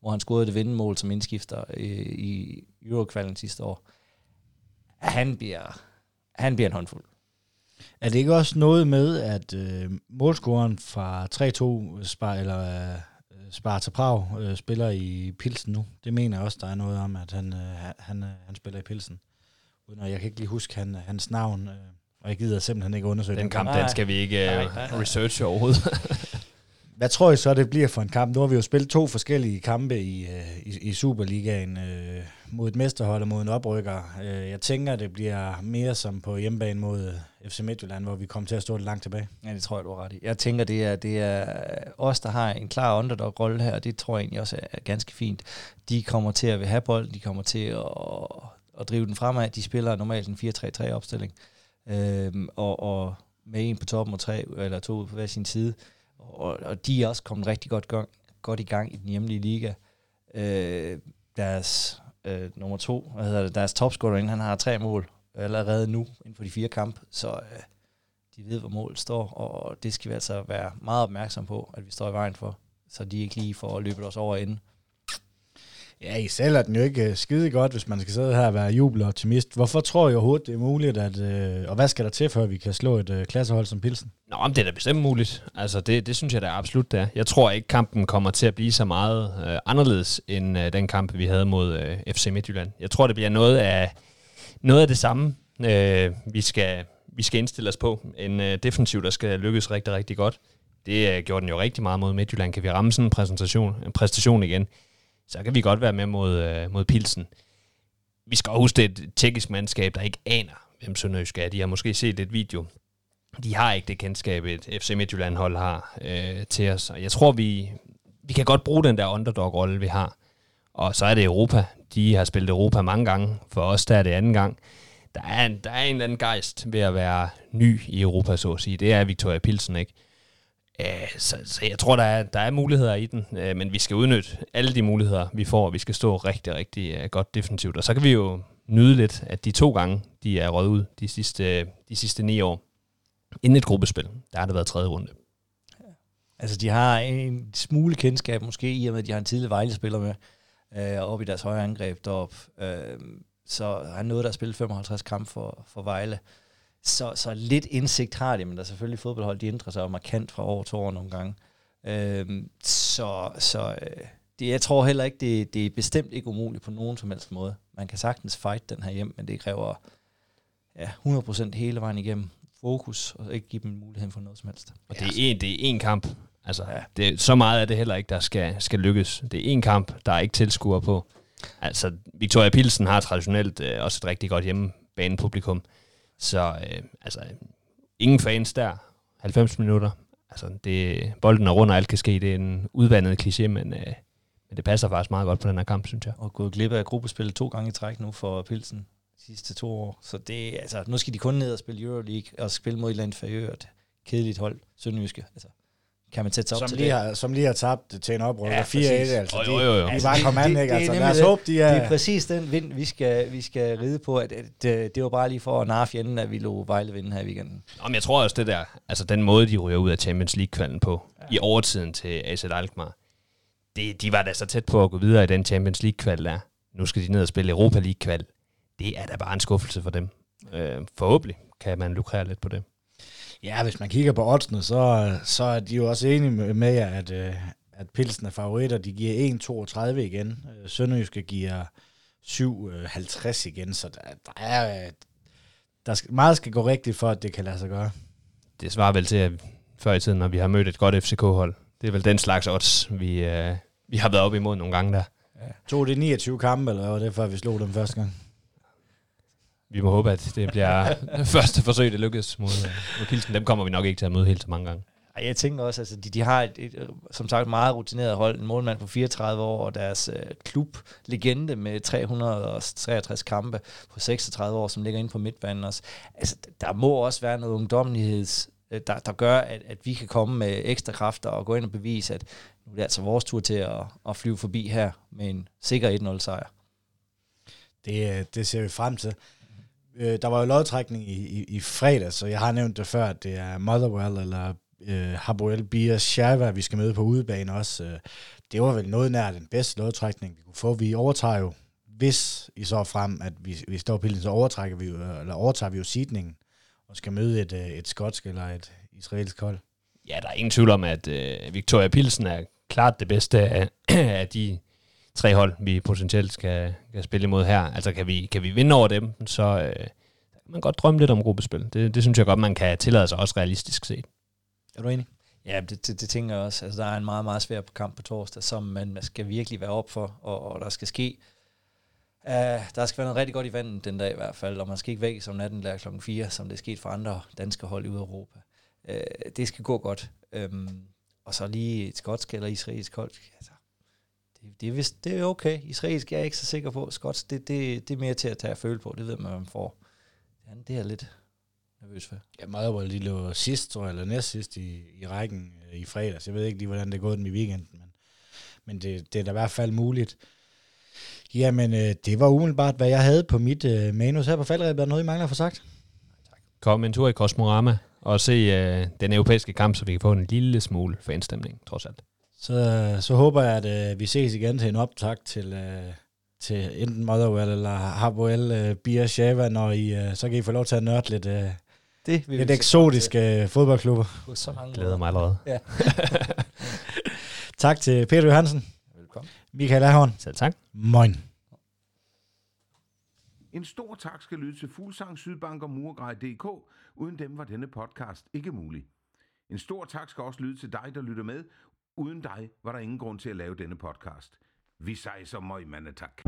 hvor han scorede det vindemål som indskifter i Euro-kvalen sidste år. Han bliver en håndfuld. Er det ikke også noget med, at målscoren fra 3-2 Sparta Prag spiller i Pilsen nu? Det mener jeg også, der er noget om, at han spiller i Pilsen. Og jeg kan ikke lige huske hans navn, og jeg gider simpelthen ikke undersøge den kamp. Den skal vi ikke researche overhovedet. Hvad tror I så, det bliver for en kamp? Nu har vi jo spillet 2 forskellige kampe i Superligaen mod et mesterhold og mod en oprykker. Jeg tænker, det bliver mere som på hjemmebane mod FC Midtjylland, hvor vi kommer til at stå lidt langt tilbage. Ja, det tror jeg, du har ret i. Jeg tænker, det er os, der har en klar underdog-rolle her, og det tror jeg egentlig også er ganske fint. De kommer til at have bolden, de kommer til at drive den fremad. De spiller normalt en 4-3-3-opstilling, og med 1 på toppen og 2 på hver sin side. Og de er også kommet rigtig godt i gang i den hjemlige liga. Deres nummer 2, deres topscorer derinde, han har 3 mål allerede nu inden for de 4 kampe, så de ved, hvor målet står, og det skal vi altså være meget opmærksom på, at vi står i vejen for, så de ikke lige får løbet os over inden. Ja, I sælger den jo ikke skide godt, hvis man skal sidde her og være jubeloptimist. Hvorfor tror I overhovedet, det er muligt, og hvad skal der til, før vi kan slå et klassehold som Pilsen? Nå, men det er da bestemt muligt. Altså, det synes jeg da absolut, det er. Jeg tror ikke, kampen kommer til at blive så meget anderledes, end den kamp, vi havde mod FC Midtjylland. Jeg tror, det bliver noget af det samme, vi skal indstille os på. En defensiv, der skal lykkes rigtig, rigtig godt. Det gjorde den jo rigtig meget mod Midtjylland. Kan vi ramme sådan en præstation igen? Så kan vi godt være med mod Pilsen. Vi skal også huske, det er et tjekkisk mandskab, der ikke aner, hvem Sønderjyske er. De har måske set et video. De har ikke det kendskab, et FC Midtjylland-hold har til os. Og jeg tror, vi kan godt bruge den der underdog-rolle, vi har. Og så er det Europa. De har spillet Europa mange gange. For os, der er det anden gang. Der er en eller anden gejst ved at være ny i Europa, så at sige. Det er Viktoria Plzeň, ikke? Så jeg tror, der er muligheder i den, men vi skal udnytte alle de muligheder, vi får, og vi skal stå rigtig, rigtig godt defensivt. Og så kan vi jo nyde lidt, at de 2 gange, de er røget ud de sidste 9 år, inden et gruppespil, der har det været 3. runde. Ja. Altså, de har en smule kendskab måske, i og med, at de har en tidlig Vejle-spiller med oppe i deres højre angreb deroppe. Så han nåede der at spille 55 kamp for Vejle. Så lidt indsigt har de, men der er selvfølgelig fodboldhold, de ændrer sig markant fra år til år nogle gange. Så det, jeg tror heller ikke, det er bestemt ikke umuligt på nogen som helst måde. Man kan sagtens fight den her hjem, men det kræver 100% hele vejen igennem fokus, og ikke give dem muligheden for noget som helst. Og det er én kamp. Altså, det, så meget er det heller ikke, der skal lykkes. Det er én kamp, der er ikke tilskuere på. Altså, Viktoria Plzeň har traditionelt også et rigtig godt hjemmebanepublikum. Så ingen fans der. 90 minutter. Altså, det, bolden er rundt, og alt kan ske. Det er en udvandet kliché, men det passer faktisk meget godt på den her kamp, synes jeg. Og gået glip af gruppespillet 2 gange i træk nu for Plzeň de sidste 2 år. Så det, altså, nu skal de kun ned og spille Euroleague, og spille mod et eller andet forøget kedeligt hold, Sønderjyske. Altså, kan man tætte sig op til det? Som lige har tabt til en oprøver. Ja, 4-1, altså. De er bare kommet, ikke? Altså, lad os håbe, de er... Det er præcis den vind, vi skal ride på. At det var bare lige for at narre fjenden, at vi lå Vejle vinde her i weekenden. Jamen, jeg tror også, det der... Altså, den måde, de ryger ud af Champions League-kvalden på, i overtiden til AZ Alkmaar, de var da så tæt på at gå videre i den Champions League-kval der. Nu skal de ned og spille Europa League-kval. Det er da bare en skuffelse for dem. Forhåbentlig kan man lukrere lidt på det. Ja, hvis man kigger på oddsene, så er de jo også enige med jer, at Pilsen er favoritter. De giver 1,32 igen. Sønderjyske giver 7,50 igen, så meget skal gå rigtigt for, at det kan lade sig gøre. Det svarer vel til, at før i tiden, når vi har mødt et godt FCK-hold, det er vel den slags odds, vi har været op imod nogle gange der. Ja. Tog det 29 kampe, eller hvad var det, før vi slog dem første gang? Vi må håbe, at det bliver første forsøg, det lykkes mod Pilsen. Dem kommer vi nok ikke til at møde helt så mange gange. Jeg tænker også, altså, de har et, som sagt, meget rutineret hold. En målmand på 34 år, og deres klublegende med 363 kampe på 36 år, som ligger inde på midtbanen også. Altså, der må også være noget ungdomligheds, der gør, at vi kan komme med ekstra kræfter og gå ind og bevise, at nu er det altså vores tur til at flyve forbi her med en sikker 1-0-sejr. Det ser vi frem til. Der var jo lodtrækning i fredag, så jeg har nævnt det før, at det er Motherwell eller Hapoel Be'er Sheva, vi skal møde på udebane også. Det var vel noget nær den bedste lodtrækning, vi kunne få. Vi overtager jo, hvis I så frem, at vi står på pilden, så overtager vi jo seedningen og skal møde et skotsk eller et israelsk hold. Ja, der er ingen tvivl om, at Viktoria Plzeň er klart det bedste af de 3 hold, vi potentielt skal spille imod her. Altså, kan vi vinde over dem, så kan man godt drømme lidt om gruppespil. Det synes jeg godt, man kan tillade sig også realistisk set. Er du enig? Ja, det tænker jeg også. Altså, der er en meget, meget svær kamp på torsdag, som man skal virkelig være op for, og der skal ske. Der skal være noget rigtig godt i vandet den dag i hvert fald, og man skal ikke vække som natten der klokken 4, som det er sket for andre danske hold i Europa. Det skal gå godt. Og så lige et skotsk eller israelsk hold. Altså, det er okay. Israelsk er jeg ikke så sikker på. Skotsk, det er mere til at tage og føle på. Det ved man, hvad man får. Det er jeg lidt nervøs for. Ja, Motherwell, de lå sidst, tror jeg, eller næst sidst i rækken i fredags. Jeg ved ikke lige, hvordan det er gået dem i weekenden, men det er da i hvert fald muligt. Jamen, det var umiddelbart, hvad jeg havde på mit manus her på faldrebet. Er noget, I mangler for sagt? Tak. Kom en tur i Cosmorama og se den europæiske kamp, så vi kan få en lille smule fanstemning, trods alt. Så håber jeg, at vi ses igen til en optakt til enten Motherwell eller Hapoel Be'er Sheva, når så kan I få lov til at nørde lidt eksotiske fodboldklubber. Jeg glæder mig allerede. Ja. Tak til Peter Johansen. Velkommen. Michael Aarhorn. Selv tak. Moin. En stor tak skal lyde til Fuglsang, Sydbank og Murgrej.dk. Uden dem var denne podcast ikke mulig. En stor tak skal også lyde til dig, der lytter med. Uden dig var der ingen grund til at lave denne podcast. Vi sejser møg, mandetak.